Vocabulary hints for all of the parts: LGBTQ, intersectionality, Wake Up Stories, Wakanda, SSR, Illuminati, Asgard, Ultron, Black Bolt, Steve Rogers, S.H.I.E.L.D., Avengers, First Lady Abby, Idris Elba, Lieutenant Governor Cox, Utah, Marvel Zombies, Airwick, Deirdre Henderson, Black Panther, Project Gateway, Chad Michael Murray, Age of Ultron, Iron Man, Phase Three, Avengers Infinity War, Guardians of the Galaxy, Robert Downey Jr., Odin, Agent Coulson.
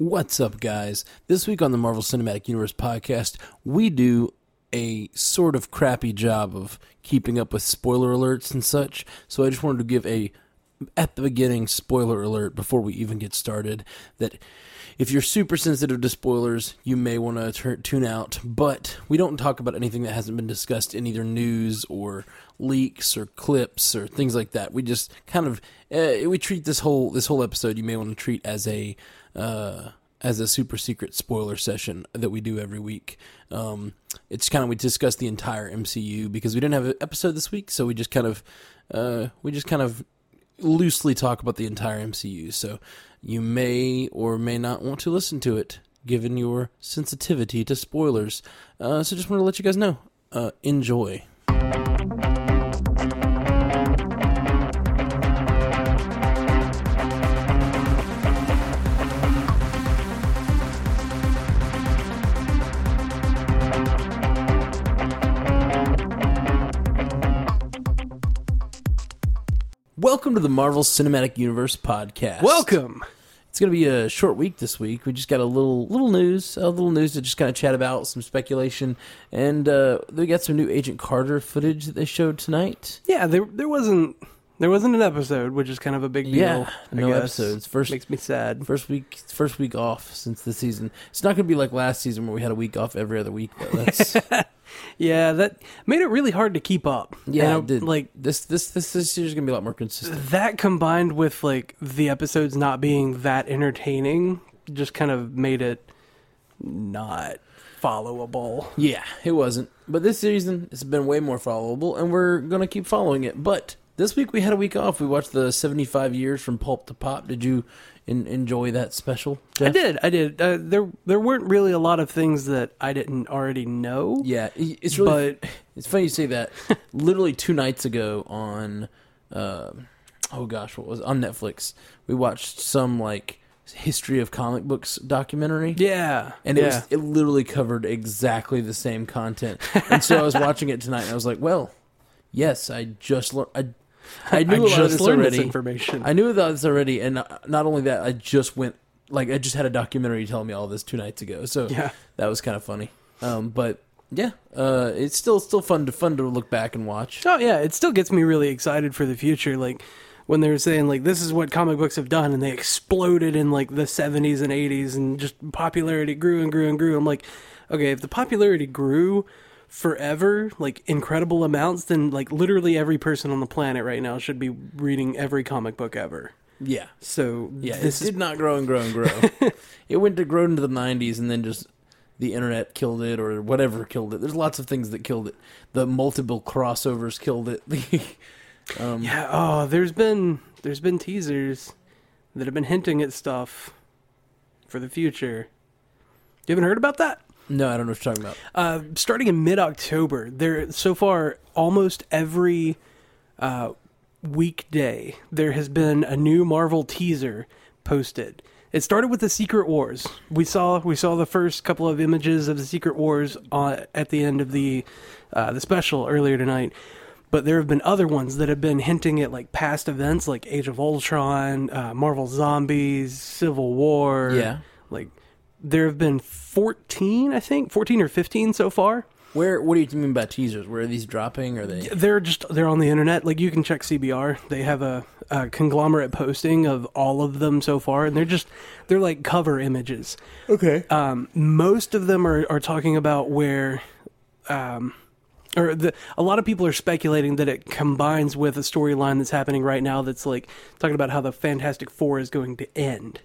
What's up, guys? This week on the Marvel Cinematic Universe podcast, we do a sort of crappy job of keeping up with spoiler alerts and such, so I just wanted to give a, at the beginning, spoiler alert before we even get started, that if you're super sensitive to spoilers, you may want to tune out, but we don't talk about anything that hasn't been discussed in either news or leaks or clips or things like that. We just kind of, we treat this whole episode, you may want to treat as a super secret spoiler session that we do every week. It's kind of, we discuss the entire MCU because we didn't have an episode this week, so we just kind of loosely talk about the entire MCU, so you may or may not want to listen to it, given your sensitivity to spoilers. So just want to let you guys know. Enjoy. Welcome to the Marvel Cinematic Universe podcast. Welcome. It's going to be a short week this week. We just got a little news to just kind of chat about, some speculation, and we got some new Agent Carter footage that they showed tonight. Yeah, there wasn't an episode, which is kind of a big deal. Yeah, I guess. Episodes. First makes me sad. First week off since the season. It's not going to be like last season where we had a week off every other week. But that's... Yeah, that made it really hard to keep up. Yeah, dude, like this year's gonna be a lot more consistent. That combined with like the episodes not being that entertaining just kind of made it not followable. Yeah, it wasn't. But this season it's been way more followable, and we're gonna keep following it. But this week we had a week off. We watched the 75 years from Pulp to Pop. Did you enjoy that special, Jeff? I did. There weren't really a lot of things that I didn't already know. Yeah, it's really. But it's funny you say that. Literally 2 nights ago on, on Netflix, we watched some like history of comic books documentary. Yeah, and it literally covered exactly the same content. And so I was watching it tonight, and I was like, well, yes, I just learned. I knew about this already, and not only that, I just had a documentary telling me all this 2 nights ago, so yeah. That was kind of funny. But yeah, it's still fun to look back and watch. Oh yeah, it still gets me really excited for the future. Like when they were saying like this is what comic books have done, and they exploded in like the 70s and 80s, and just popularity grew and grew and grew. I'm like, okay, if the popularity grew forever, like incredible amounts, then like literally every person on the planet right now should be reading every comic book ever. Yeah. So yeah, it did not grow and grow and grow. It went to grow into the 90s, and then just the internet killed it, or whatever killed it. There's lots of things that killed it. The multiple crossovers killed it. Yeah. Oh, there's been teasers that have been hinting at stuff for the future. You haven't heard about that? No, I don't know what you're talking about. Starting in mid-October, so far, almost every weekday, there has been a new Marvel teaser posted. It started with the Secret Wars. We saw the first couple of images of the Secret Wars at the end of the special earlier tonight. But there have been other ones that have been hinting at like past events, like Age of Ultron, Marvel Zombies, Civil War. Yeah, like. There have been 14, I think, 14 or 15 so far. Where? What do you mean by teasers? Where are these dropping? Are they? They're on the internet. Like you can check CBR. They have a conglomerate posting of all of them so far, and they're like cover images. Okay. Most of them are talking about where, a lot of people are speculating that it combines with a storyline that's happening right now. That's like talking about how the Fantastic Four is going to end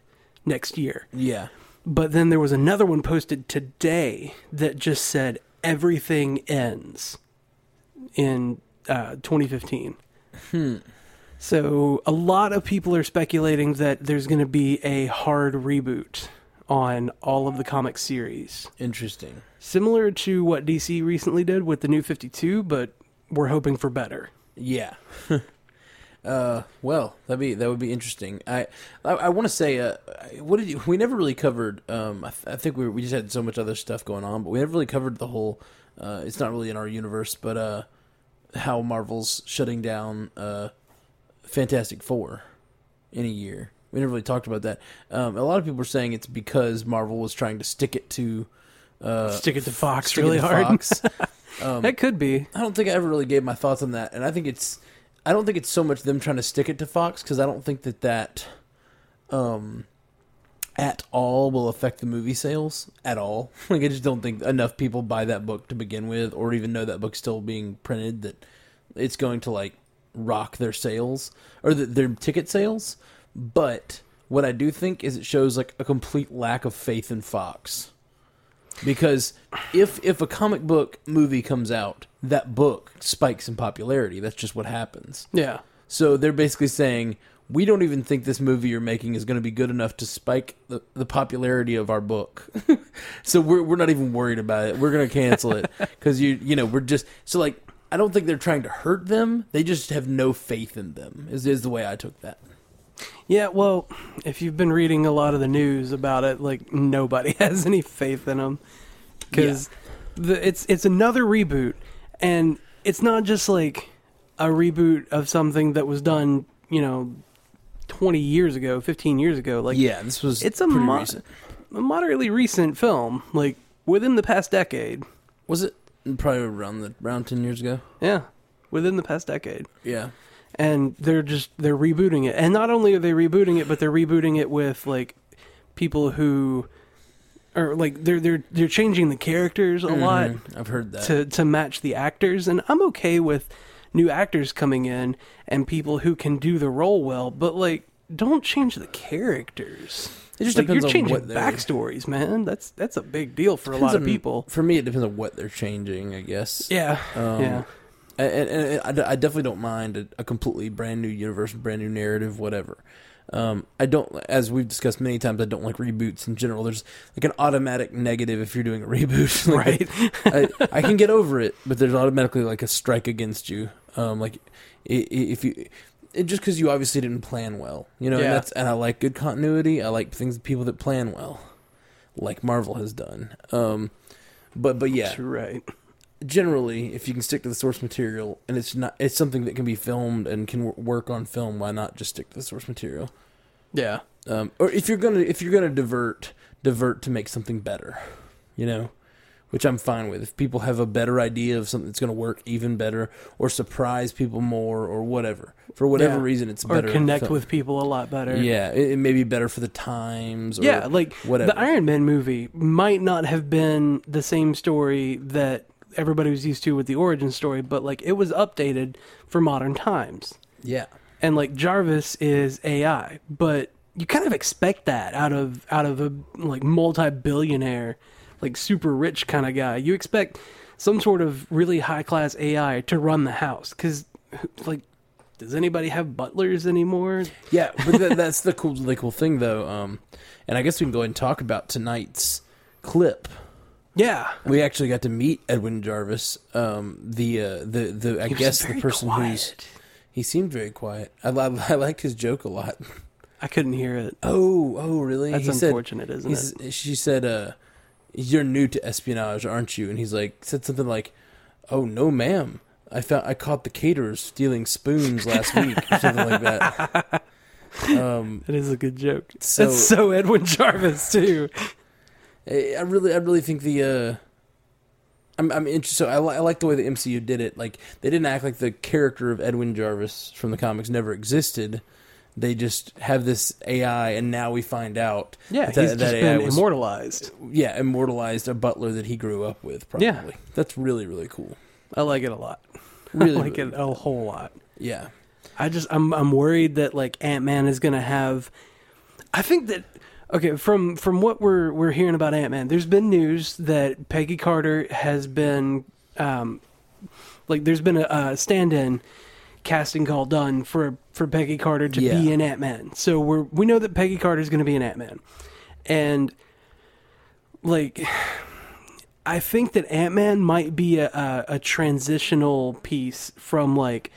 next year. Yeah. But then there was another one posted today that just said everything ends in 2015. So a lot of people are speculating that there's going to be a hard reboot on all of the comic series. Interesting. Similar to what DC recently did with the New 52, but we're hoping for better. Yeah. Well, that would be interesting. I want to say, we never really covered, I think we just had so much other stuff going on, but we never really covered the whole, it's not really in our universe, but, how Marvel's shutting down, Fantastic Four in a year. We never really talked about that. A lot of people are saying it's because Marvel was trying to stick it to Fox really hard. That could be. I don't think I ever really gave my thoughts on that, and I think it's. I don't think it's so much them trying to stick it to Fox, because I don't think that at all will affect the movie sales at all. Like, I just don't think enough people buy that book to begin with, or even know that book's still being printed, that it's going to like rock their sales or their ticket sales. But what I do think is it shows like a complete lack of faith in Fox, because if a comic book movie comes out, that book spikes in popularity. That's just what happens. Yeah. So they're basically saying, we don't even think this movie you're making is going to be good enough to spike the popularity of our book. So we're not even worried about it. We're going to cancel it because we're just so like I don't think they're trying to hurt them. They just have no faith in them. Is the way I took that. Yeah, well, if you've been reading a lot of the news about it, like nobody has any faith in them because it's another reboot, and it's not just like a reboot of something that was done, 20 years ago, 15 years ago. Like, yeah, this was a moderately recent film, like within the past decade. Was it probably around 10 years ago? Yeah, within the past decade. Yeah. And they're rebooting it. And not only are they rebooting it, but they're rebooting it with like people who are like they're changing the characters a lot. I've heard that. To match the actors, and I'm okay with new actors coming in and people who can do the role well, but like don't change the characters. It just depends on what they're changing. Backstories, man. That's a big deal for a lot of people. For me, it depends on what they're changing, I guess. Yeah. Yeah. And I definitely don't mind a completely brand new universe, brand new narrative, whatever. I don't, as we've discussed many times, I don't like reboots in general. There's like an automatic negative if you're doing a reboot. Right. I can get over it, but there's automatically like a strike against you. Just because you obviously didn't plan well, Yeah. And I like good continuity. I like people that plan well, like Marvel has done. But yeah, that's right. Generally, if you can stick to the source material, and it's something that can be filmed and can work on film, why not just stick to the source material? Yeah. Or if you're gonna divert to make something better, which I'm fine with. If people have a better idea of something that's gonna work even better, or surprise people more, or whatever, for whatever reason, it's better. Or connect with people a lot better. Yeah, it may be better for the times. Or like whatever. The Iron Man movie might not have been the same story that everybody was used to with the origin story, but like it was updated for modern times. Yeah. And like Jarvis is AI, but you kind of expect that out of a like multi-billionaire, like super rich kind of guy. You expect some sort of really high class AI to run the house, because like does anybody have butlers anymore? Yeah, but that's the cool thing though. And I guess we can go ahead and talk about tonight's clip. Yeah, we actually got to meet Edwin Jarvis. I guess the person who's he seemed very quiet. I liked his joke a lot. I couldn't hear it. Oh, really? That's unfortunate, isn't it? She said, "You're new to espionage, aren't you?" And he's like, said something like, "Oh no, ma'am. I caught the caterers stealing spoons last week," or something like that. That is a good joke. So, that's so Edwin Jarvis too. I really think I'm interested. So I like the way the MCU did it. Like they didn't act like the character of Edwin Jarvis from the comics never existed. They just have this AI, and now we find out. Yeah, that AI was immortalized. Yeah, immortalized a butler that he grew up with. Probably. Yeah. That's really really cool. I like it a lot. Really, I like it a whole lot. Yeah, I'm worried that like Ant-Man is gonna have. I think that. Okay, from what we're hearing about Ant-Man, there's been news that Peggy Carter has been, there's been a stand-in casting call done for Peggy Carter to be in Ant-Man. So we know that Peggy Carter is going to be in Ant-Man, and like I think that Ant-Man might be a transitional piece from like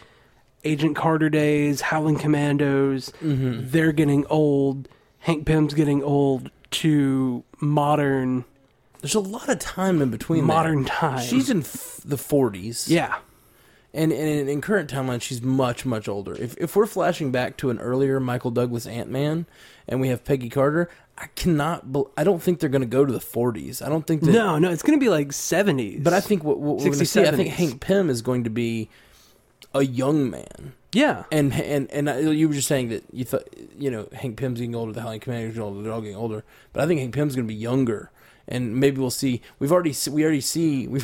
Agent Carter days, Howling Commandos. Mm-hmm. They're getting old. Hank Pym's getting old to modern. There's a lot of time in between. Modern time. She's in the 40s. Yeah. And in current timeline, she's much, much older. If we're flashing back to an earlier Michael Douglas Ant-Man and we have Peggy Carter, I don't think they're going to go to the 40s. I don't think that... No, it's going to be like 70s. But I think what we're going to see, 70s. I think Hank Pym is going to be a young man. Yeah. And you were just saying that you thought, Hank Pym's getting older, the Howling Commandos getting older, they're all getting older. But I think Hank Pym's going to be younger. And maybe we'll see. We've already seen.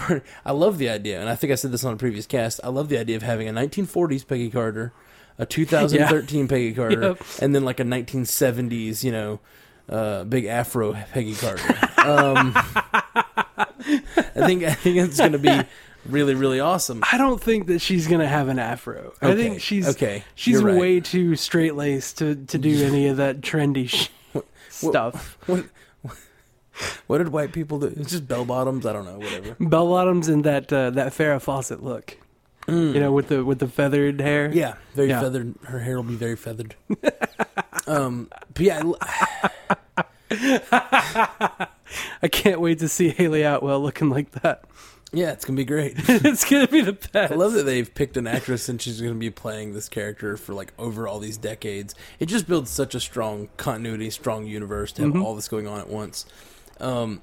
I love the idea, and I think I said this on a previous cast. I love the idea of having a 1940s Peggy Carter, a 2013 Peggy Carter, and then like a 1970s, big Afro Peggy Carter. I think it's going to be really, really awesome. I don't think that she's going to have an Afro. Okay. I think she's right. Way too straight laced to do any of that trendy stuff. What did white people do? It's just bell bottoms. I don't know. Whatever. Bell bottoms and that Farrah Fawcett look. Mm. With the feathered hair. Yeah, very feathered. Her hair will be very feathered. But yeah, I can't wait to see Hayley Atwell looking like that. Yeah, it's gonna be great. It's gonna be the best. I love that they've picked an actress and she's gonna be playing this character for like over all these decades. It just builds such a strong continuity, strong universe to have all this going on at once. And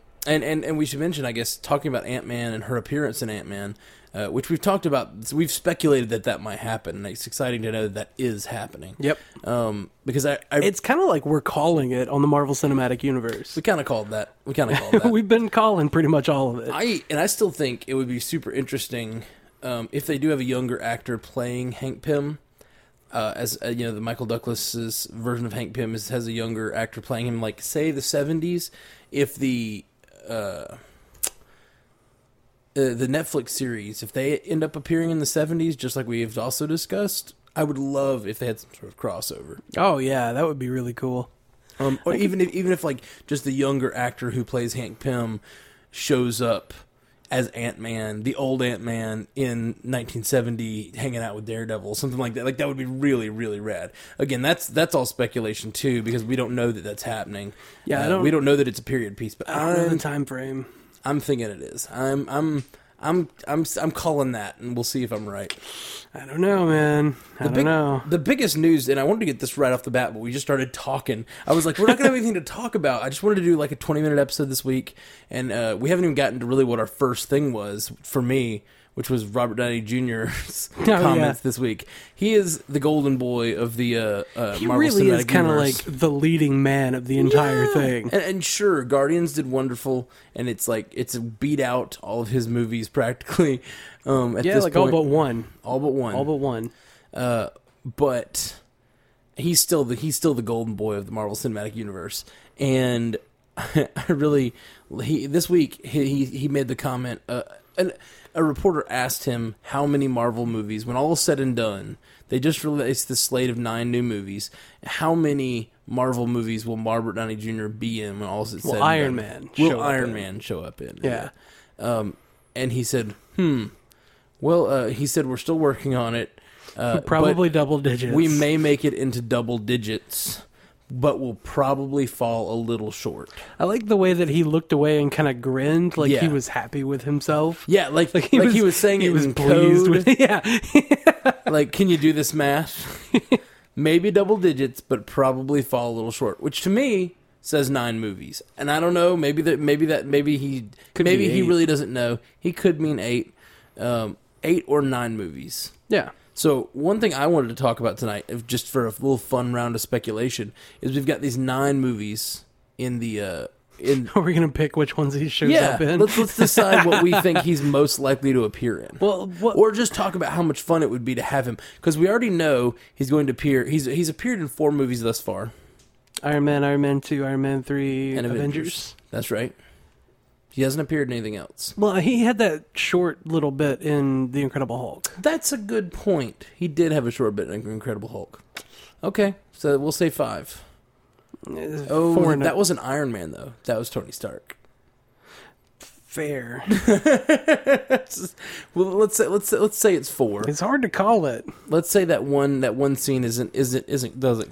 we should mention, I guess, talking about Ant-Man and her appearance in Ant-Man, which we've talked about, we've speculated that might happen, and it's exciting to know that is happening. Yep. Because it's kind of like we're calling it on the Marvel Cinematic Universe. We kind of called that. We've been calling pretty much all of it. I still think it would be super interesting if they do have a younger actor playing Hank Pym. The Michael Douglas's version of Hank Pym has a younger actor playing him, like, say, the 70s. If the Netflix series, if they end up appearing in the 70s, just like we have also discussed, I would love if they had some sort of crossover. Oh, yeah, that would be really cool. Even if like, just the younger actor who plays Hank Pym shows up as Ant-Man, the old Ant-Man in 1970, hanging out with Daredevil, something like that. Like, that would be really, really rad. Again, that's all speculation, too, because we don't know that that's happening. Yeah, we don't know that it's a period piece, but I don't know the time frame. I'm thinking it is. I'm calling that, and we'll see if I'm right. I don't know, man. The biggest news, and I wanted to get this right off the bat, but we just started talking. I was like, we're not going to have anything to talk about. I just wanted to do like a 20-minute episode this week, and we haven't even gotten to really what our first thing was for me, which was Robert Downey Jr.'s comments this week. He is the golden boy of the Marvel Cinematic Universe. He really is kind of like the leading man of the entire thing. And sure, Guardians did wonderful, and it's like it's beat out all of his movies practically. This like point. All but one. But he's still the golden boy of the Marvel Cinematic Universe, and this week he made the comment. A reporter asked him how many Marvel movies, when all is said and done, they just released the slate of 9 new movies. How many Marvel movies will Robert Downey Jr. be in when all is said and done? Will Iron Man show up in? Yeah. And he said, he said, we're still working on it. Probably double digits. We may make it into double digits, but will probably fall a little short. I like the way that he looked away and kind of grinned, like he was happy with himself. Yeah, he was saying he was pleased with it. Yeah. Like, can you do this math? Maybe double digits, but probably fall a little short. Which to me says 9 movies, and I don't know. Maybe he really doesn't know. He could mean 8, 8 or 9 movies. Yeah. So one thing I wanted to talk about tonight, just for a little fun round of speculation, is we've got these 9 movies in the... Are we going to pick which ones he shows up in? Let's decide what we think he's most likely to appear in. Or just talk about how much fun it would be to have him. Because we already know he's going to appear... He's appeared in 4 movies thus far. Iron Man, Iron Man 2, Iron Man 3, and Avengers. That's right. He hasn't appeared in anything else. Well, he had that short little bit in The Incredible Hulk. That's a good point. He did have a short bit in Incredible Hulk. Okay, so we'll say 5. 4. That wasn't Iron Man, though. That was Tony Stark. Fair. Well, let's say it's 4. It's hard to call it. Let's say that one scene doesn't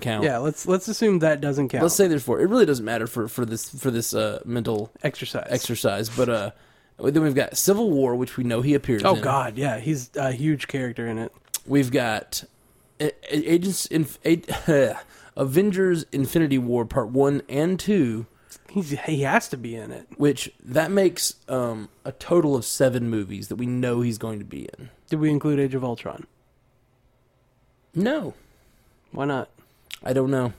count. Yeah, let's assume that doesn't count. Let's say there's 4. It really doesn't matter for this mental exercise. But Then we've got Civil War, which we know he appears in. Oh, God, yeah. He's a huge character in it. We've got Avengers Infinity War Part 1 and 2. He has to be in it. Which, that makes a total of 7 movies that we know he's going to be in. Did we include Age of Ultron? No. Why not? I don't know.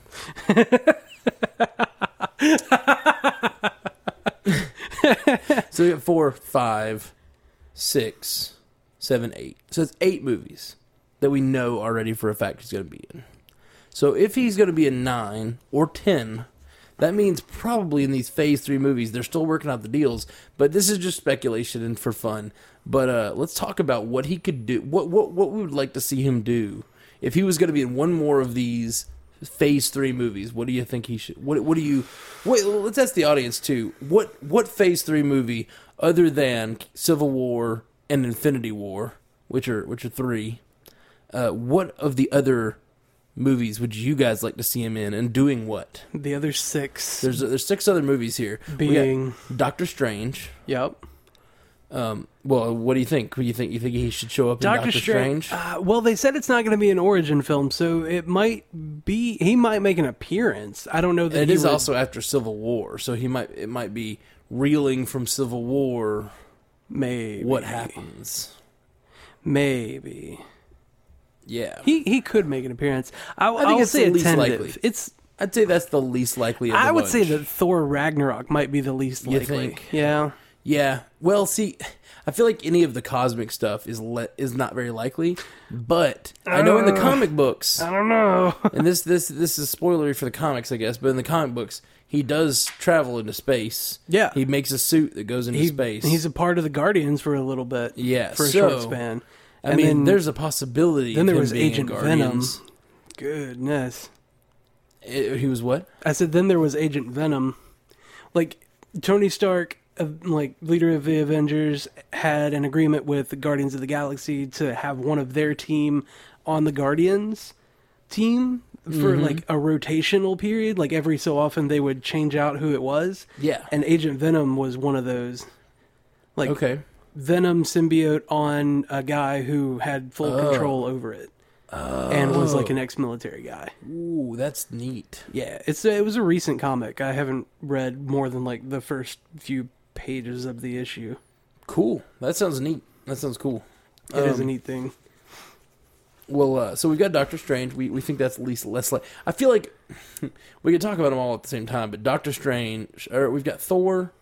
So we got 4, 5, 6, 7, 8. So it's 8 movies that we know already for a fact he's going to be in. So if he's going to be in 9 or 10, that means probably in these Phase 3 movies, they're still working out the deals. But this is just speculation and for fun. But let's talk about what he could do. What we would like to see him do if he was going to be in one more of these Phase 3 movies. What do you think he should? What do you? Wait, let's ask the audience too. What Phase 3 movie other than Civil War and Infinity War, which are 3? What of the other movies would you guys like to see him in, and doing what? The other 6. There's 6 other movies here. Being Doctor Strange. Yep. Well, what do you think? You think he should show up in Doctor Strange? Well, they said it's not going to be an origin film, so it might be. He might make an appearance. I don't know that. And it is also after Civil War, so it might be reeling from Civil War. Maybe what happens? Maybe. Yeah, he could make an appearance. I think it's the least likely. I'd say that's the least likely. I would say that Thor Ragnarok might be the least likely. You think? Yeah. Yeah, well, see, I feel like any of the cosmic stuff is not very likely, but I know in the comic books... I don't know. And this is spoilery for the comics, I guess, but in the comic books, he does travel into space. Yeah. He makes a suit that goes into space. He's a part of the Guardians for a little bit. Yeah. For a short span. I mean, there's a possibility. Then there was Agent Venom. Goodness. He was what? I said then there was Agent Venom. Like, Tony Stark... like leader of the Avengers had an agreement with the Guardians of the Galaxy to have one of their team on the Guardians team for like a rotational period. Like every so often they would change out who it was. Yeah. And Agent Venom was one of those. Like Venom symbiote on a guy who had full control over it. And was like an ex-military guy. Ooh, that's neat. Yeah, it was a recent comic. I haven't read more than like the first few pages of the issue. Cool. That sounds neat. That sounds cool. It is a neat thing. Well, so we've got Doctor Strange. We think that's less like. I feel like we could talk about them all at the same time, but Doctor Strange, or we've got Thor,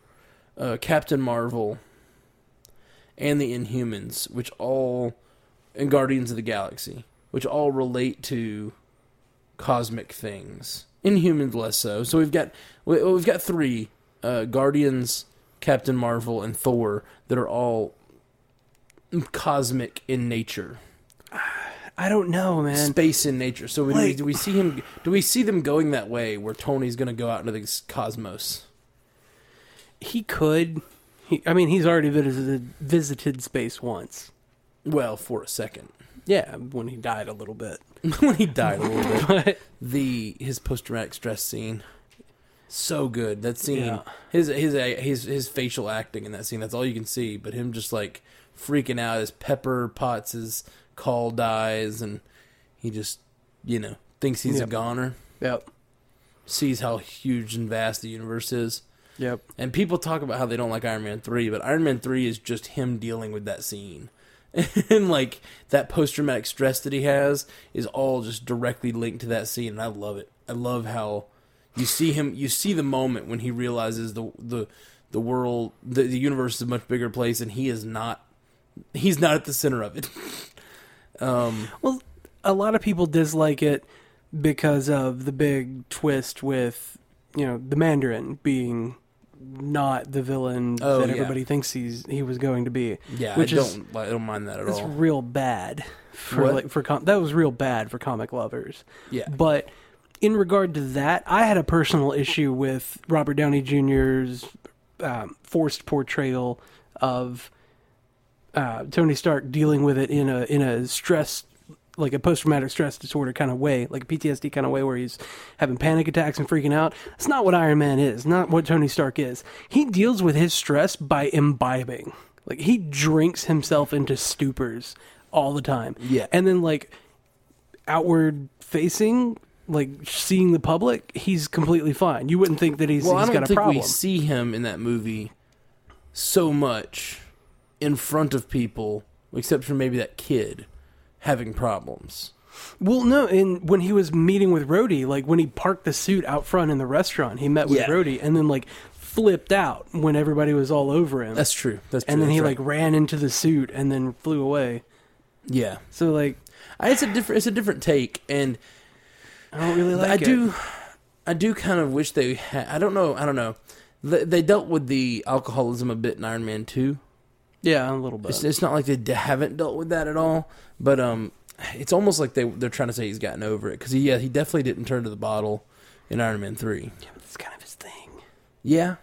Captain Marvel, and the Inhumans, and Guardians of the Galaxy, which all relate to cosmic things. Inhumans less so. So we've got 3, Guardians, Captain Marvel, and Thor, that are all cosmic in nature. I don't know, man. Space in nature. So do we see him? Do we see them going that way, where Tony's going to go out into the cosmos? He could. He's already visited space once. Well, for a second. Yeah, when he died a little bit. But his post-traumatic stress scene, so good. That scene, his facial acting in that scene. That's all you can see. But him just like freaking out as Pepper Potts' call dies, and he just thinks he's a goner. Yep. Sees how huge and vast the universe is. Yep. And people talk about how they don't like Iron Man 3, but Iron Man 3 is just him dealing with that scene. And, like, that post-traumatic stress that he has is all just directly linked to that scene, and I love it. I love how you see the moment when he realizes the world, the universe is a much bigger place, and he's not at the center of it. Well, a lot of people dislike it because of the big twist with, the Mandarin being... not the villain that everybody thinks he was going to be. Yeah, I don't mind that at all. It's real bad that was real bad for comic lovers. Yeah, but in regard to that, I had a personal issue with Robert Downey Jr.'s forced portrayal of Tony Stark dealing with it in a stress like a post-traumatic stress disorder kind of way, like a PTSD kind of way, where he's having panic attacks and freaking out. It's not what Iron Man is, not what Tony Stark is. He deals with his stress by imbibing. Like, he drinks himself into stupors all the time. Yeah. And then, like, outward facing, like, seeing the public, he's completely fine. You wouldn't think that he's got a problem. We see him in that movie so much in front of people, except for maybe that kid having problems. Well, no, and when he was meeting with Rhodey, like, when he parked the suit out front in the restaurant, he met with Rhodey, and then, like, flipped out when everybody was all over him. That's true. And then he, like, ran into the suit and then flew away. Yeah. So, like... It's a different take, and... I don't really like it. I do kind of wish they had... I don't know. They dealt with the alcoholism a bit in Iron Man 2. Yeah, a little bit. It's not like they haven't dealt with that at all, but it's almost like they're trying to say he's gotten over it, because he definitely didn't turn to the bottle in Iron Man 3. Yeah, but that's kind of his thing. Yeah.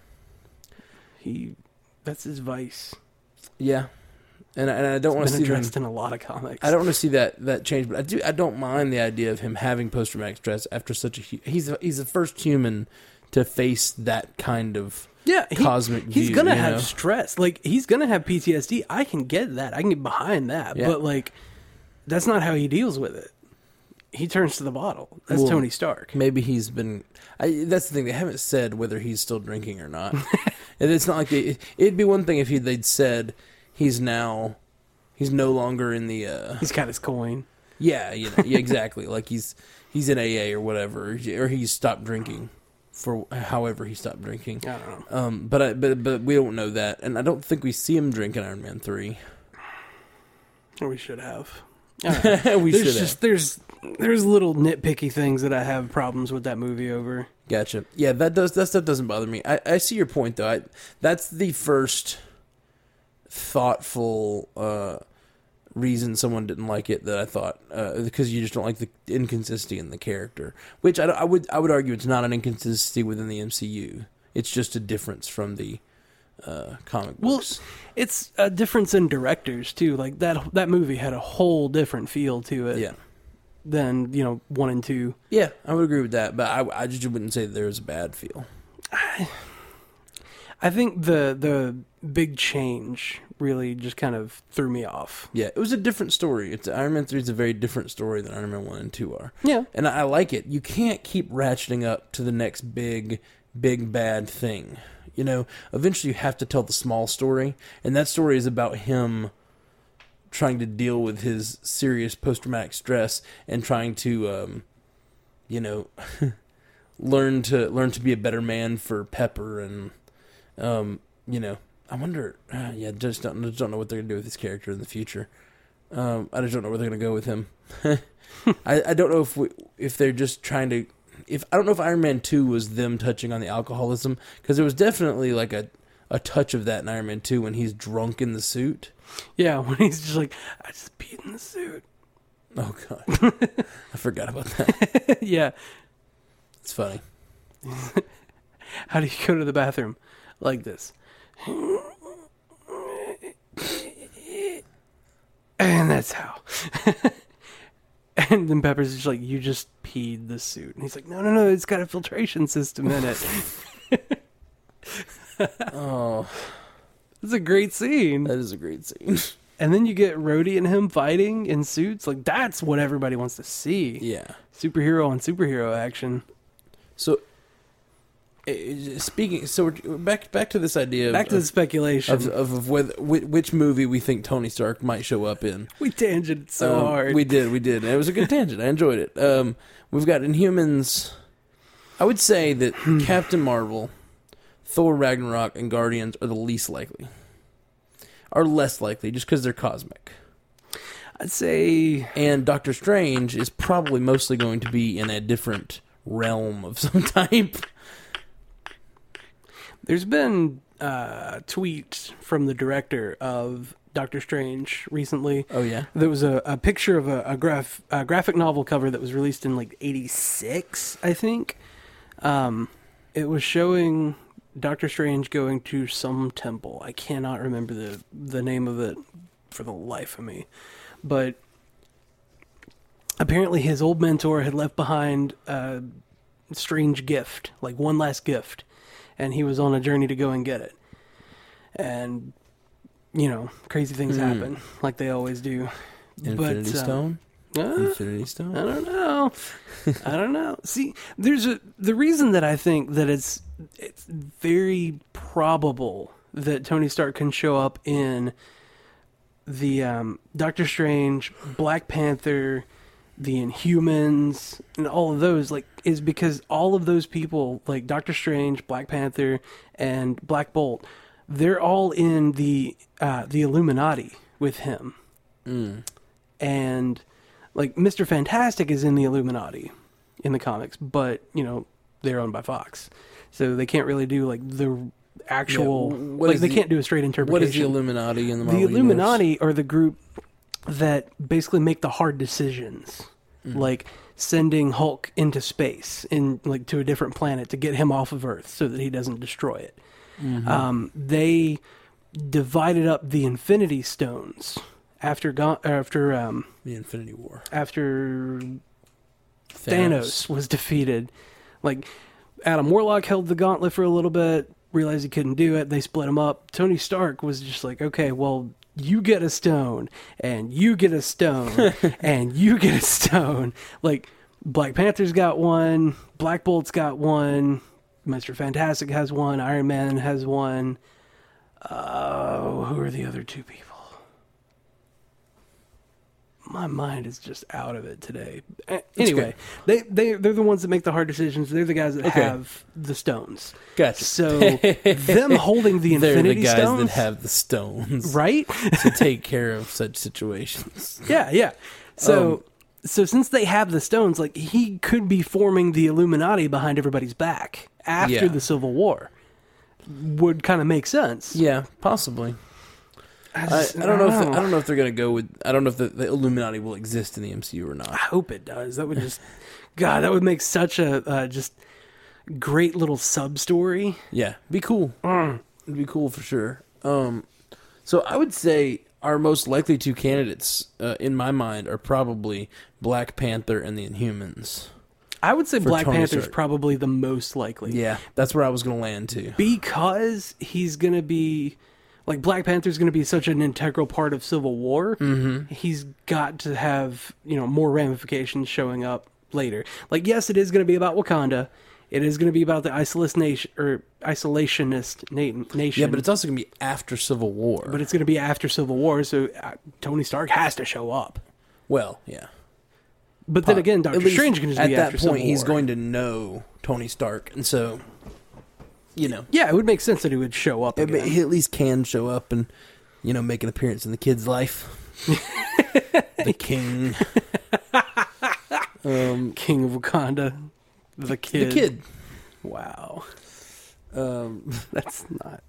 That's his vice. Yeah. And I don't want to see addressed in a lot of comics. I don't want to see that change, but I don't mind the idea of him having post-traumatic stress after such a he's the first human to face that kind of cosmic view. He's gonna have stress. Like, he's gonna have PTSD. I can get that. I can get behind that. Yeah. But, like, that's not how he deals with it. He turns to the bottle. That's Tony Stark. Maybe he's been. That's the thing. They haven't said whether he's still drinking or not. And it's not like it'd be one thing if they'd said. He's no longer in the... he's got his coin. Yeah, you know, yeah, exactly. Like, he's in AA or whatever, or he stopped drinking for however he stopped drinking. I don't know. But we don't know that, and I don't think we see him drink in Iron Man 3. We should have. There's little nitpicky things that I have problems with that movie over. Gotcha. Yeah, that stuff doesn't bother me. I see your point, though. That's the first... thoughtful reason someone didn't like it that I thought, because you just don't like the inconsistency in the character, which I would argue it's not an inconsistency within the MCU. It's just a difference from the comic books. Well, it's a difference in directors too. Like that movie had a whole different feel to it. Yeah. Than 1 and 2. Yeah, I would agree with that, but I just wouldn't say there was a bad feel. I think the big change really just kind of threw me off. Yeah, it was a different story. Iron Man 3 is a very different story than Iron Man 1 and 2 are. Yeah. And I like it. You can't keep ratcheting up to the next big, big bad thing. Eventually you have to tell the small story, and that story is about him trying to deal with his serious post-traumatic stress and trying to, learn to be a better man for Pepper and... I wonder. Just don't know what they're gonna do with this character in the future. I just don't know where they're gonna go with him. I don't know if they're just trying to. If I don't know if Iron Man 2 was them touching on the alcoholism, because there was definitely like a touch of that in Iron Man 2 when he's drunk in the suit. Yeah, when he's just like, I just peed in the suit. Oh god, I forgot about that. Yeah, it's funny. How do you go to the bathroom? Like this. And that's how. And then Pepper's just like, you just peed the suit. And he's like, no, it's got a filtration system in it. Oh. It's a great scene. That is a great scene. And then you get Rhodey and him fighting in suits. Like, that's what everybody wants to see. Yeah. Superhero on superhero action. So... Speaking, so we're back to this idea, back to the speculation of whether which movie we think Tony Stark might show up in. We tangented so hard. We did. It was a good tangent. I enjoyed it. We've got Inhumans. I would say that Captain Marvel, Thor Ragnarok, and Guardians are the least likely, are less likely, just because they're cosmic. I'd say, and Doctor Strange is probably mostly going to be in a different realm of some type. There's been tweets from the director of Doctor Strange recently. Oh, yeah? There was a picture of a graphic novel cover that was released in, like, 86, I think. It was showing Doctor Strange going to some temple. I cannot remember the name of it for the life of me. But apparently his old mentor had left behind a strange gift, like one last gift, and he was on a journey to go and get it. And, you know, crazy things happen, like they always do. Infinity Stone? Infinity Stone? I don't know. I don't know. See, there's the reason that I think that it's very probable that Tony Stark can show up in the Doctor Strange, Black Panther, the Inhumans, and all of those, like, is because all of those people, like Doctor Strange, Black Panther, and Black Bolt, they're all in the Illuminati with him. Mm. And, like, Mr. Fantastic is in the Illuminati in the comics, but, you know, they're owned by Fox. So they can't really do, like, the actual... Yeah, like, they can't do a straight interpretation. What is the Illuminati in the Marvel universe? The Illuminati are the group that basically make the hard decisions, like sending Hulk into space, in like to a different planet to get him off of Earth so that he doesn't destroy it. Mm-hmm. They divided up the Infinity Stones after the Infinity War, after Thanos was defeated. Like, Adam Warlock held the gauntlet for a little bit, realized he couldn't do it. They split him up. Tony Stark was just like, okay, well, you get a stone, and you get a stone, and you get a stone. Like, Black Panther's got one, Black Bolt's got one, Mr. Fantastic has one, Iron Man has one. Who are the other two people? My mind is just out of it today. Anyway, they're the ones that make the hard decisions. They're the guys that have the stones. Gotcha. So them holding the Infinity Stones... They're the guys that have the stones. Right? To take care of such situations. Yeah, yeah. So since they have the stones, like, he could be forming the Illuminati behind everybody's back after the Civil War. Would kind of make sense. Yeah, possibly. I don't know if they're going to go with... I don't know if the Illuminati will exist in the MCU or not. I hope it does. That would just... God, that would make such a just great little sub-story. Yeah. Be cool. It'd be cool for sure. So I would say our most likely two candidates, in my mind, are probably Black Panther and the Inhumans. I would say Black Panther's probably the most likely. Yeah, that's where I was going to land, too. Because he's going to be... Like, Black Panther's going to be such an integral part of Civil War, he's got to have, you know, more ramifications showing up later. Like, yes, it is going to be about Wakanda. It is going to be about the isolationist nation. Yeah, but it's also going to be after Civil War. But it's going to be after Civil War, so Tony Stark has to show up. Well, yeah. But then again, Doctor Strange can just be after Civil War. At that point, he's going to know Tony Stark, and so... You know, yeah, it would make sense that he would show up. Again. He at least can show up and, you know, make an appearance in the kid's life. The king, king of Wakanda, the kid. The kid. Wow, that's not.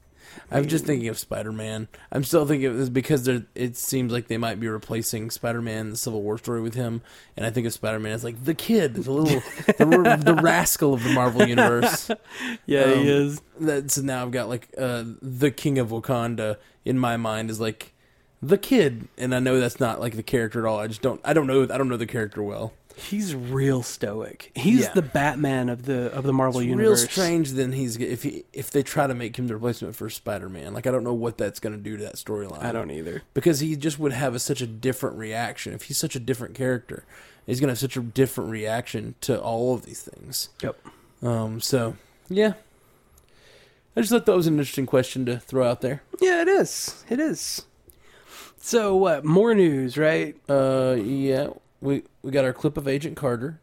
I'm just thinking of Spider-Man. I'm still thinking of this because it seems like they might be replacing Spider-Man, the Civil War story, with him. And I think of Spider-Man as like the kid, the little, the rascal of the Marvel universe. Yeah, he is. So now I've got like the King of Wakanda in my mind is like the kid, and I know that's not like the character at all. I don't know the character well. He's real stoic. He's the Batman of the Marvel universe. Real strange. Then if they try to make him the replacement for Spider-Man, like I don't know what that's going to do to that storyline. I don't either, because he just would have such a different reaction. If he's such a different character, he's going to have such a different reaction to all of these things. Yep. So yeah, I just thought that was an interesting question to throw out there. Yeah, it is. It is. So what? More news, right? Yeah. We got our clip of Agent Carter,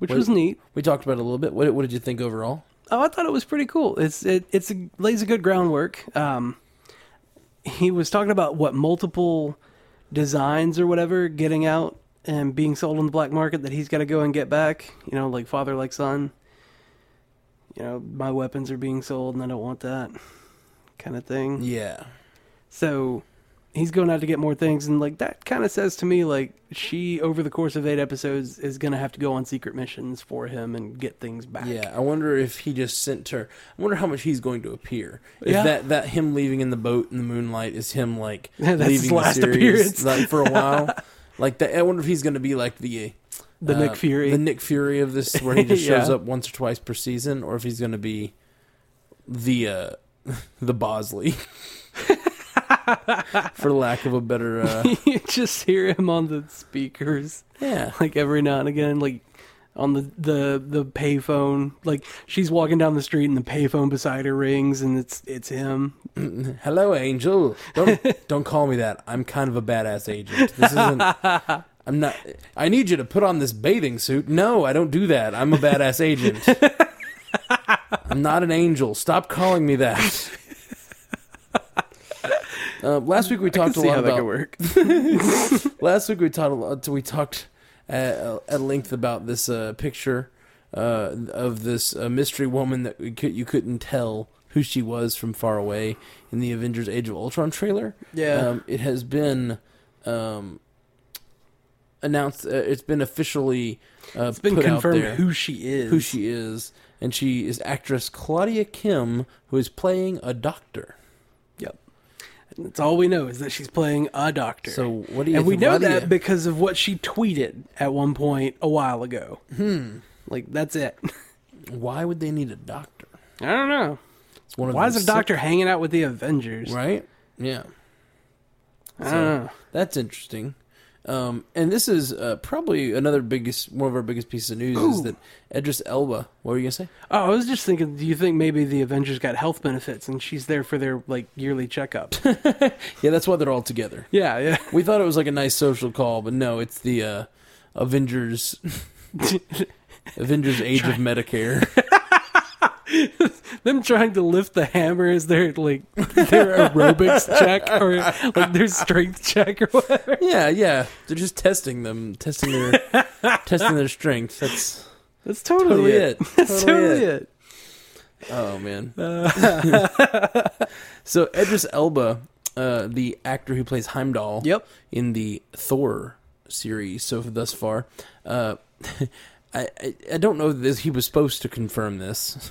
which was neat. We talked about it a little bit. What did you think overall? Oh, I thought it was pretty cool. It lays a good groundwork. He was talking about multiple designs or whatever getting out and being sold on the black market that he's got to go and get back. You know, like father, like son. You know, my weapons are being sold and I don't want that kind of thing. Yeah. So. He's going out to get more things, and like that kind of says to me, like she over the course of 8 episodes is going to have to go on secret missions for him and get things back. Yeah, I wonder if he just sent her. I wonder how much he's going to appear. Yeah. If that him leaving in the boat in the moonlight is him like leaving his last appearance like for a while. Like that, I wonder if he's going to be like the The Nick Fury. The Nick Fury of this, where he just shows up once or twice per season, or if he's going to be the Bosley. For lack of a better... You just hear him on the speakers. Yeah. Like, every now and again, like, on the payphone. Like, she's walking down the street and the payphone beside her rings, and it's him. Hello, Angel. Don't call me that. I'm kind of a badass agent. This isn't... I'm not... I need you to put on this bathing suit. No, I don't do that. I'm a badass agent. I'm not an angel. Stop calling me that. Last week we talked a lot about... I can see how that could work. Last week we talked at length about this picture of this mystery woman that you couldn't tell who she was from far away in the Avengers Age of Ultron trailer. Yeah. It has been... announced, it's been officially it's been put confirmed out there, who she is, and she is actress Claudia Kim, who is playing a doctor. Yep, and that's all we know is that she's playing a doctor. So what do you? And we know that because of what she tweeted at one point a while ago. Like that's it. Why would they need a doctor? I don't know. It's one of why is a doctor hanging out with the Avengers? Right? Yeah. So, I don't know. That's interesting. And this is probably one of our biggest pieces of news is that Idris Elba. What were you gonna say? Oh, I was just thinking. Do you think maybe the Avengers got health benefits and she's there for their like yearly checkup? Yeah, that's why they're all together. Yeah, yeah. We thought it was like a nice social call, but no, it's the Avengers. Avengers Age of Medicare. Them trying to lift the hammer is their aerobics check or like their strength check or whatever. Yeah, yeah. They're just testing their strength. That's totally it. That's totally it. Oh man. So Idris Elba, the actor who plays Heimdall in the Thor series thus far, I don't know that he was supposed to confirm this.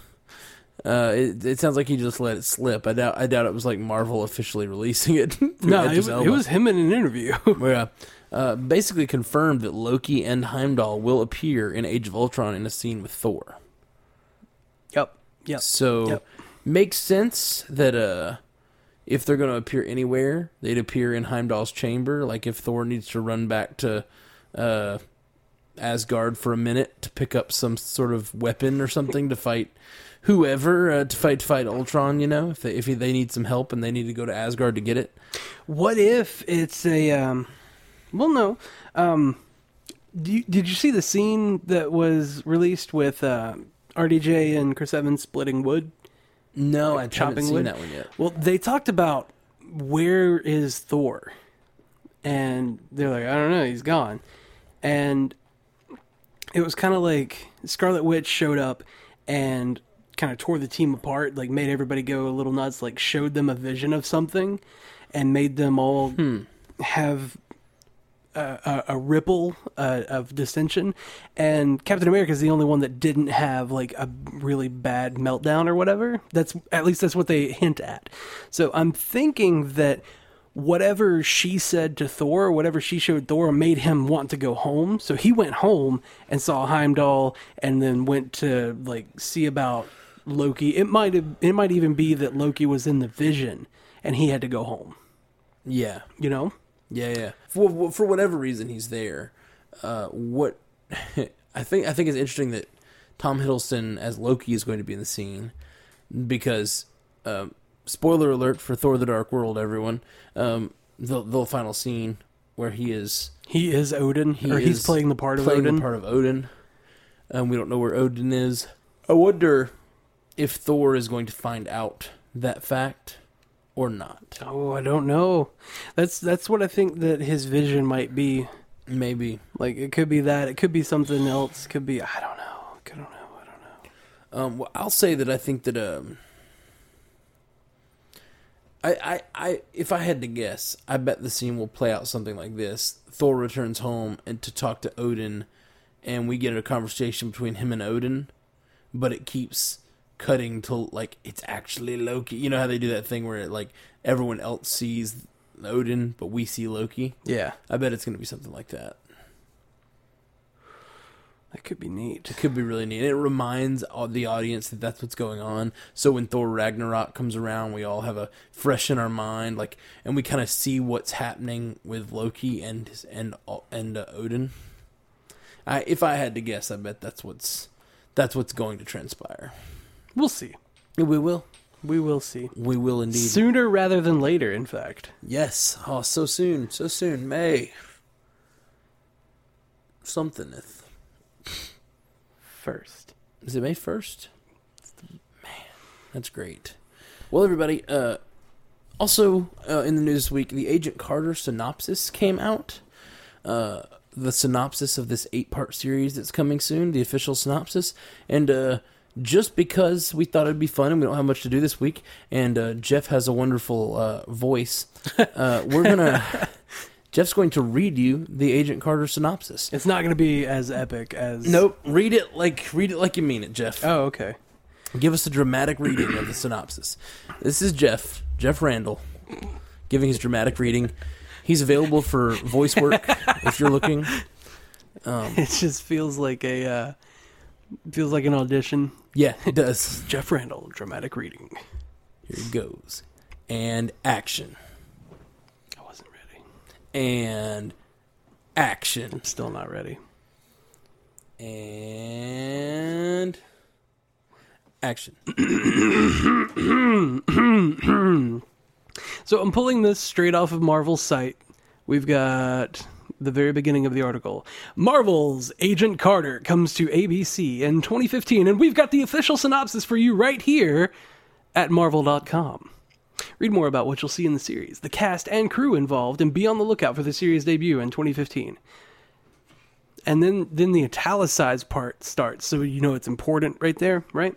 It sounds like he just let it slip. I doubt it was like Marvel officially releasing it. No, it was him in an interview. Yeah, basically confirmed that Loki and Heimdall will appear in Age of Ultron in a scene with Thor. Yep. So makes sense that if they're going to appear anywhere, they'd appear in Heimdall's chamber. Like if Thor needs to run back to Asgard for a minute to pick up some sort of weapon or something to fight. Whoever to fight Ultron, you know, if they need some help and they need to go to Asgard to get it. What if it's a did you see the scene that was released with RDJ and Chris Evans splitting wood? No, I haven't seen that one yet. Well, they talked about where is Thor, and they're like, I don't know, he's gone, and it was kind of like Scarlet Witch showed up and kind of tore the team apart, like made everybody go a little nuts, like showed them a vision of something and made them all have a ripple of dissension. And Captain America is the only one that didn't have like a really bad meltdown or whatever. At least that's what they hint at. So I'm thinking that whatever she said to Thor, or whatever she showed Thor, made him want to go home. So he went home and saw Heimdall and then went to like see about Loki. It might even be that Loki was in the vision and he had to go home. Yeah, you know. Yeah. For whatever reason, he's there. What I think it's interesting that Tom Hiddleston as Loki is going to be in the scene because, spoiler alert for Thor: The Dark World, everyone. The final scene where he is Odin. He's playing the part of Odin. We don't know where Odin is. I wonder if Thor is going to find out that fact or not. Oh, I don't know. That's what I think that his vision might be. Maybe. Like, it could be that. It could be something else. It could be, I don't know. Well, I'll say that I think that, if I had to guess, I bet the scene will play out something like this. Thor returns home and to talk to Odin, and we get a conversation between him and Odin, but it keeps cutting to, like, it's actually Loki. You know how they do that thing where, it, like, everyone else sees Odin, but we see Loki? Yeah. I bet it's going to be something like that. That could be neat. It could be really neat. It reminds the audience that that's what's going on. So when Thor Ragnarok comes around, we all have a fresh in our mind, like, and we kind of see what's happening with Loki and Odin. If I had to guess, I bet that's what's going to transpire. We'll see. We will. We will see. We will indeed. Sooner rather than later, in fact. Yes. Oh, so soon. So soon. May. Somethingeth. First. Is it May 1st? Man, that's great. Well, everybody, also in the news this week, the Agent Carter synopsis came out. The synopsis of this 8-part series that's coming soon, the official synopsis. And, just because we thought it'd be fun and we don't have much to do this week, and Jeff has a wonderful voice, Jeff's going to read you the Agent Carter synopsis. It's not going to be as epic as... Nope. Read it like you mean it, Jeff. Oh, okay. Give us a dramatic reading of the synopsis. This is Jeff Randall, giving his dramatic reading. He's available for voice work if you're looking. It just feels like a... feels like an audition. Yeah, it does. Jeff Randall, dramatic reading. Here he goes. And action. I wasn't ready. And action. I'm still not ready. And action. So I'm pulling this straight off of Marvel's site. We've got... the very beginning of the article. Marvel's Agent Carter comes to ABC in 2015, and we've got the official synopsis for you right here at Marvel.com. Read more about what you'll see in the series, the cast and crew involved, and be on the lookout for the series debut in 2015. And then the italicized part starts, so you know it's important right there, right?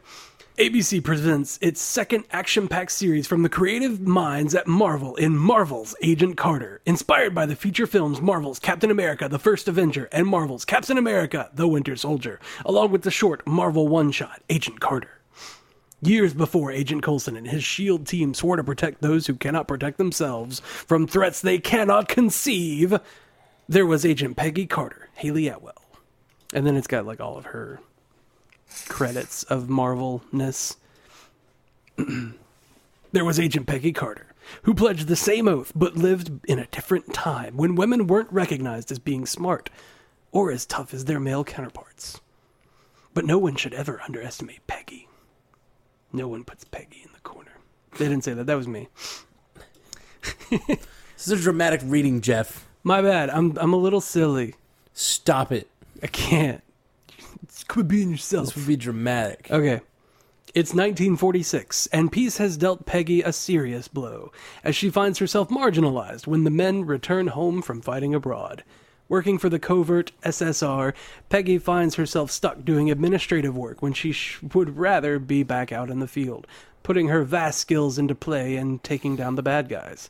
ABC presents its second action-packed series from the creative minds at Marvel in Marvel's Agent Carter. Inspired by the feature films Marvel's Captain America, The First Avenger, and Marvel's Captain America, The Winter Soldier, along with the short Marvel one-shot, Agent Carter. Years before, Agent Coulson and his SHIELD team swore to protect those who cannot protect themselves from threats they cannot conceive, there was Agent Peggy Carter, Hayley Atwell. And then it's got, like, all of her... credits of Marvel-ness. There was Agent Peggy Carter, who pledged the same oath but lived in a different time when women weren't recognized as being smart or as tough as their male counterparts. But no one should ever underestimate Peggy. No one puts Peggy in the corner. They didn't say that. That was me. This is a dramatic reading, Jeff. My bad. I'm a little silly. Stop it. I can't. Could be in yourself. This would be dramatic. Okay. It's 1946, and peace has dealt Peggy a serious blow, as she finds herself marginalized when the men return home from fighting abroad. Working for the covert SSR, Peggy finds herself stuck doing administrative work when she would rather be back out in the field, putting her vast skills into play and taking down the bad guys.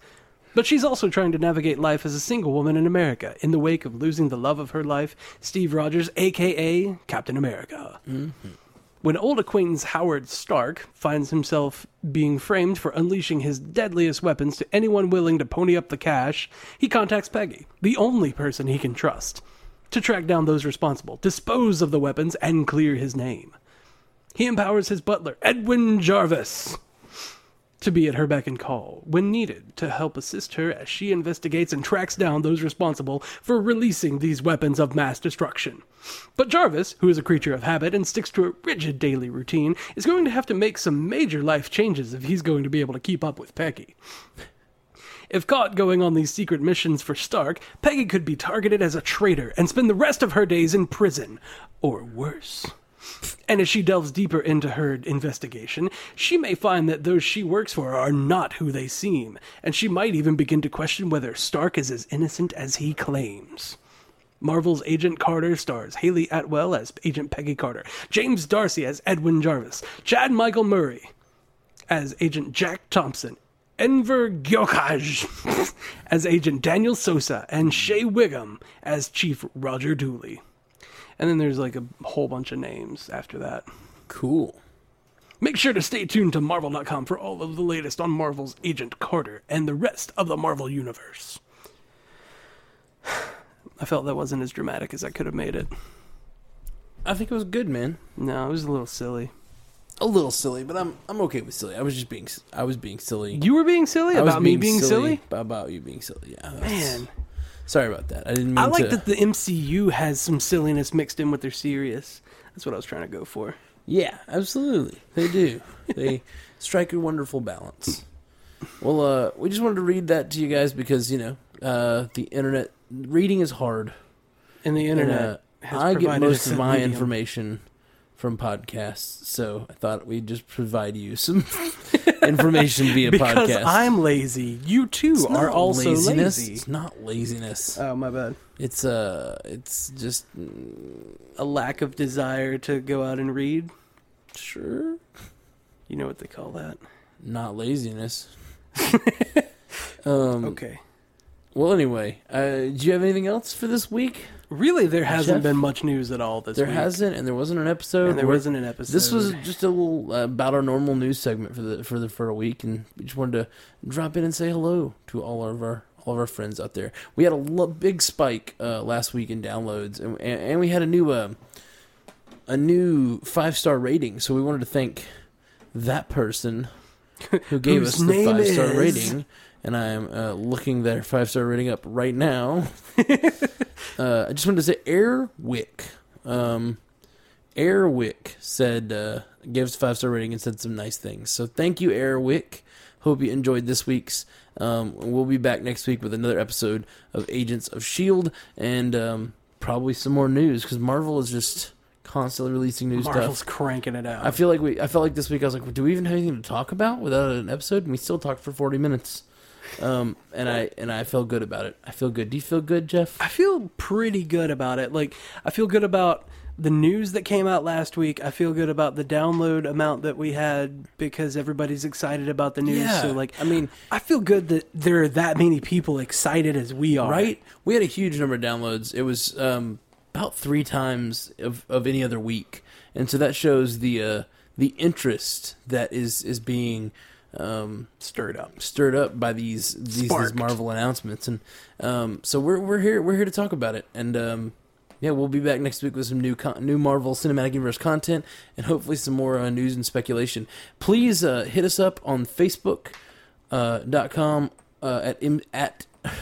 But she's also trying to navigate life as a single woman in America, in the wake of losing the love of her life, Steve Rogers, a.k.a. Captain America. Mm-hmm. When old acquaintance Howard Stark finds himself being framed for unleashing his deadliest weapons to anyone willing to pony up the cash, he contacts Peggy, the only person he can trust, to track down those responsible, dispose of the weapons, and clear his name. He empowers his butler, Edwin Jarvis, to be at her beck and call, when needed, to help assist her as she investigates and tracks down those responsible for releasing these weapons of mass destruction. But Jarvis, who is a creature of habit and sticks to a rigid daily routine, is going to have to make some major life changes if he's going to be able to keep up with Peggy. If caught going on these secret missions for Stark, Peggy could be targeted as a traitor and spend the rest of her days in prison, or worse. And as she delves deeper into her investigation, she may find that those she works for are not who they seem, and she might even begin to question whether Stark is as innocent as he claims. Marvel's Agent Carter stars Hayley Atwell as Agent Peggy Carter, James Darcy as Edwin Jarvis, Chad Michael Murray as Agent Jack Thompson, Enver Gyokaj as Agent Daniel Sosa, and Shea Wiggum as Chief Roger Dooley. And then there's like a whole bunch of names after that. Cool. Make sure to stay tuned to Marvel.com for all of the latest on Marvel's Agent Carter and the rest of the Marvel Universe. I felt that wasn't as dramatic as I could have made it. I think it was good, man. No, it was a little silly. A little silly, but I'm okay with silly. I was being silly. You were being silly about me being silly? About you being silly, yeah. Man. Sorry about that. I didn't mean to. I like that the MCU has some silliness mixed in with their serious. That's what I was trying to go for. Yeah, absolutely. They do. They strike a wonderful balance. Well, we just wanted to read that to you guys because, you know, the internet, reading is hard. And the internet has I get most of my information from podcasts, so I thought we'd just provide you some information via podcast. Because I'm lazy. You too are also lazy. It's not laziness. Oh, my bad. It's just a lack of desire to go out and read. Sure. You know what they call that? Not laziness. Okay. Well, anyway, do you have anything else for this week? Really, there hasn't been much news at all this week. There hasn't, and there wasn't an episode. This was just a little about our normal news segment for a week, and we just wanted to drop in and say hello to all of our friends out there. We had a big spike last week in downloads, and we had a new 5-star rating. So we wanted to thank that person who gave us the 5-star rating. And I'm looking their 5-star rating up right now. I just wanted to say Airwick. Airwick said, gave us a 5-star rating and said some nice things. So thank you, Airwick. Hope you enjoyed this week's. We'll be back next week with another episode of Agents of S.H.I.E.L.D. and probably some more news because Marvel is just constantly releasing new stuff. Marvel's cranking it out. I felt like this week I was like, well, do we even have anything to talk about without an episode? And we still talked for 40 minutes. And I feel good about it. I feel good. Do you feel good, Jeff? I feel pretty good about it. Like, I feel good about the news that came out last week. I feel good about the download amount that we had because everybody's excited about the news. Yeah. So, like, I mean, I feel good that there are that many people excited as we are. Right? We had a huge number of downloads. It was about 3 times of any other week. And so that shows the interest that is being stirred up by these Marvel announcements, and so we're here to talk about it, and yeah, we'll be back next week with some new Marvel Cinematic Universe content, and hopefully some more news and speculation. Please hit us up on Facebook.com at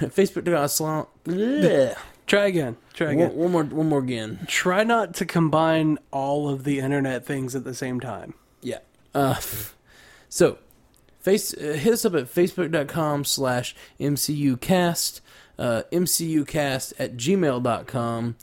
Facebook.com. Try again. One more again. Try not to combine all of the internet things at the same time. Yeah. So. Hit us up at facebook.com/MCUcast, mcucast@gmail.com,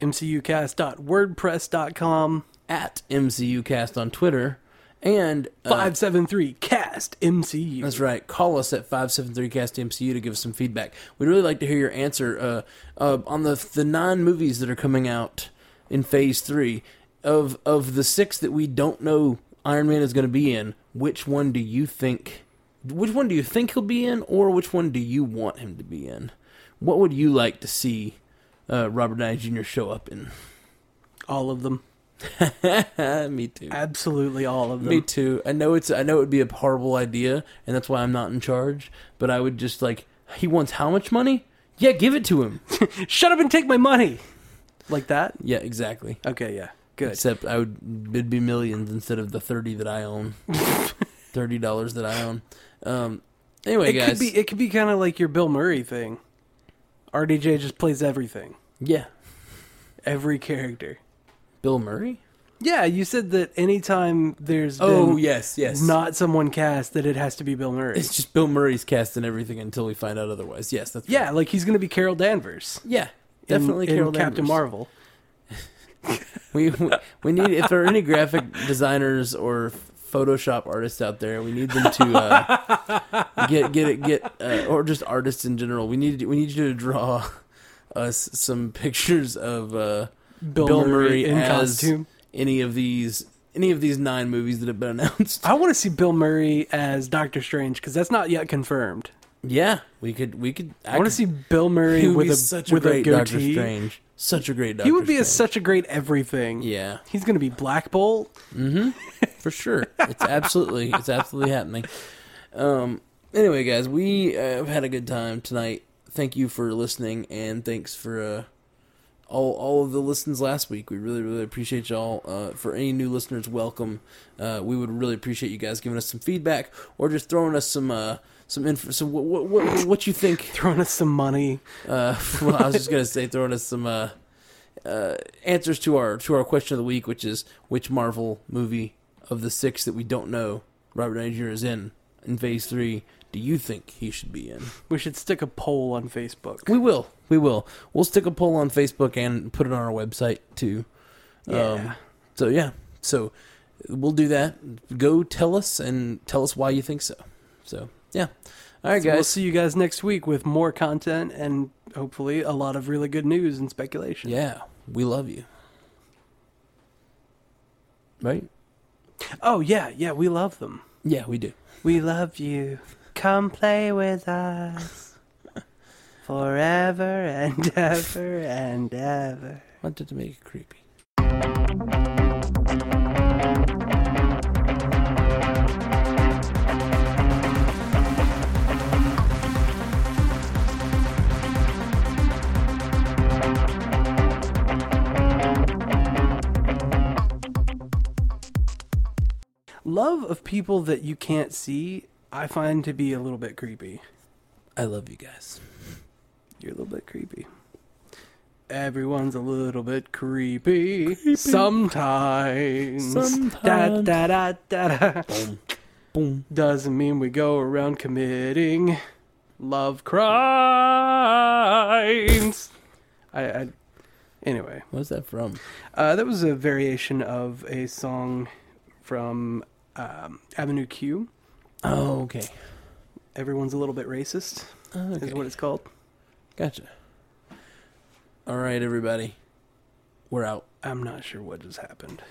mcucast.wordpress.com, at mcucast on Twitter, and 573-CAST-MCU. That's right. Call us at 573-CAST-MCU to give us some feedback. We'd really like to hear your answer on the 9 movies that are coming out in Phase 3. Of the 6 that we don't know Iron Man is going to be in, which one do you think he'll be in, or which one do you want him to be in? What would you like to see Robert Downey Jr. show up in? All of them. Me too. Absolutely all of them. Me too. I know it would be a horrible idea, and that's why I'm not in charge, but I would just like, he wants how much money? Yeah, give it to him. Shut up and take my money. Like that? Yeah, exactly. Okay, yeah. Good. Except it'd be millions instead of the 30 that I own, $30 that I own. Anyway, guys, it could be kind of like your Bill Murray thing. RDJ just plays everything. Yeah, every character. Bill Murray. Yeah, you said that anytime there's yes not someone cast that it has to be Bill Murray. It's just Bill Murray's cast and everything until we find out otherwise. Yes, that's right. Like he's going to be Carol Danvers. Yeah, definitely Carol Danvers. Captain Marvel. We need, if there are any graphic designers or Photoshop artists out there, we need them to or just artists in general. We need you to draw us some pictures of Bill Murray in costume. Any of these 9 movies that have been announced. I want to see Bill Murray as Doctor Strange because that's not yet confirmed. Yeah, we could. I want to see Bill Murray with a great Doctor Strange. Such a great Doctor Strange. He would be such a great everything. Yeah. He's going to be Black Bolt. Mm-hmm. For sure. It's absolutely happening. Anyway, guys, we have had a good time tonight. Thank you for listening, and thanks for all of the listens last week. We really, really appreciate y'all. For any new listeners, welcome. We would really appreciate you guys giving us some feedback or just throwing us some what you think. Throwing us some money. Well, I was just going to say throwing us some answers to our question of the week, which is which Marvel movie of the six that we don't know Robert Downey Jr. is in Phase 3 do you think he should be in? We should stick a poll on Facebook. We will. We'll stick a poll on Facebook and put it on our website too. So we'll do that. Go tell us why you think so. So yeah. All right, guys. We'll see you guys next week with more content and hopefully a lot of really good news and speculation. Yeah. We love you. Right? Oh, yeah. Yeah, we love them. Yeah, we do. We love you. Come play with us forever and ever and ever. Wanted to make it creepy. Love of people that you can't see, I find to be a little bit creepy. I love you guys. You're a little bit creepy. Everyone's a little bit creepy. Sometimes. Da da da da da. Boom. Boom. Doesn't mean we go around committing love crimes. Anyway. What's that from? That was a variation of a song from Avenue Q. Oh, okay. Everyone's a little bit racist. Okay. Is what it's called. Gotcha. All right, everybody. We're out. I'm not sure what just happened.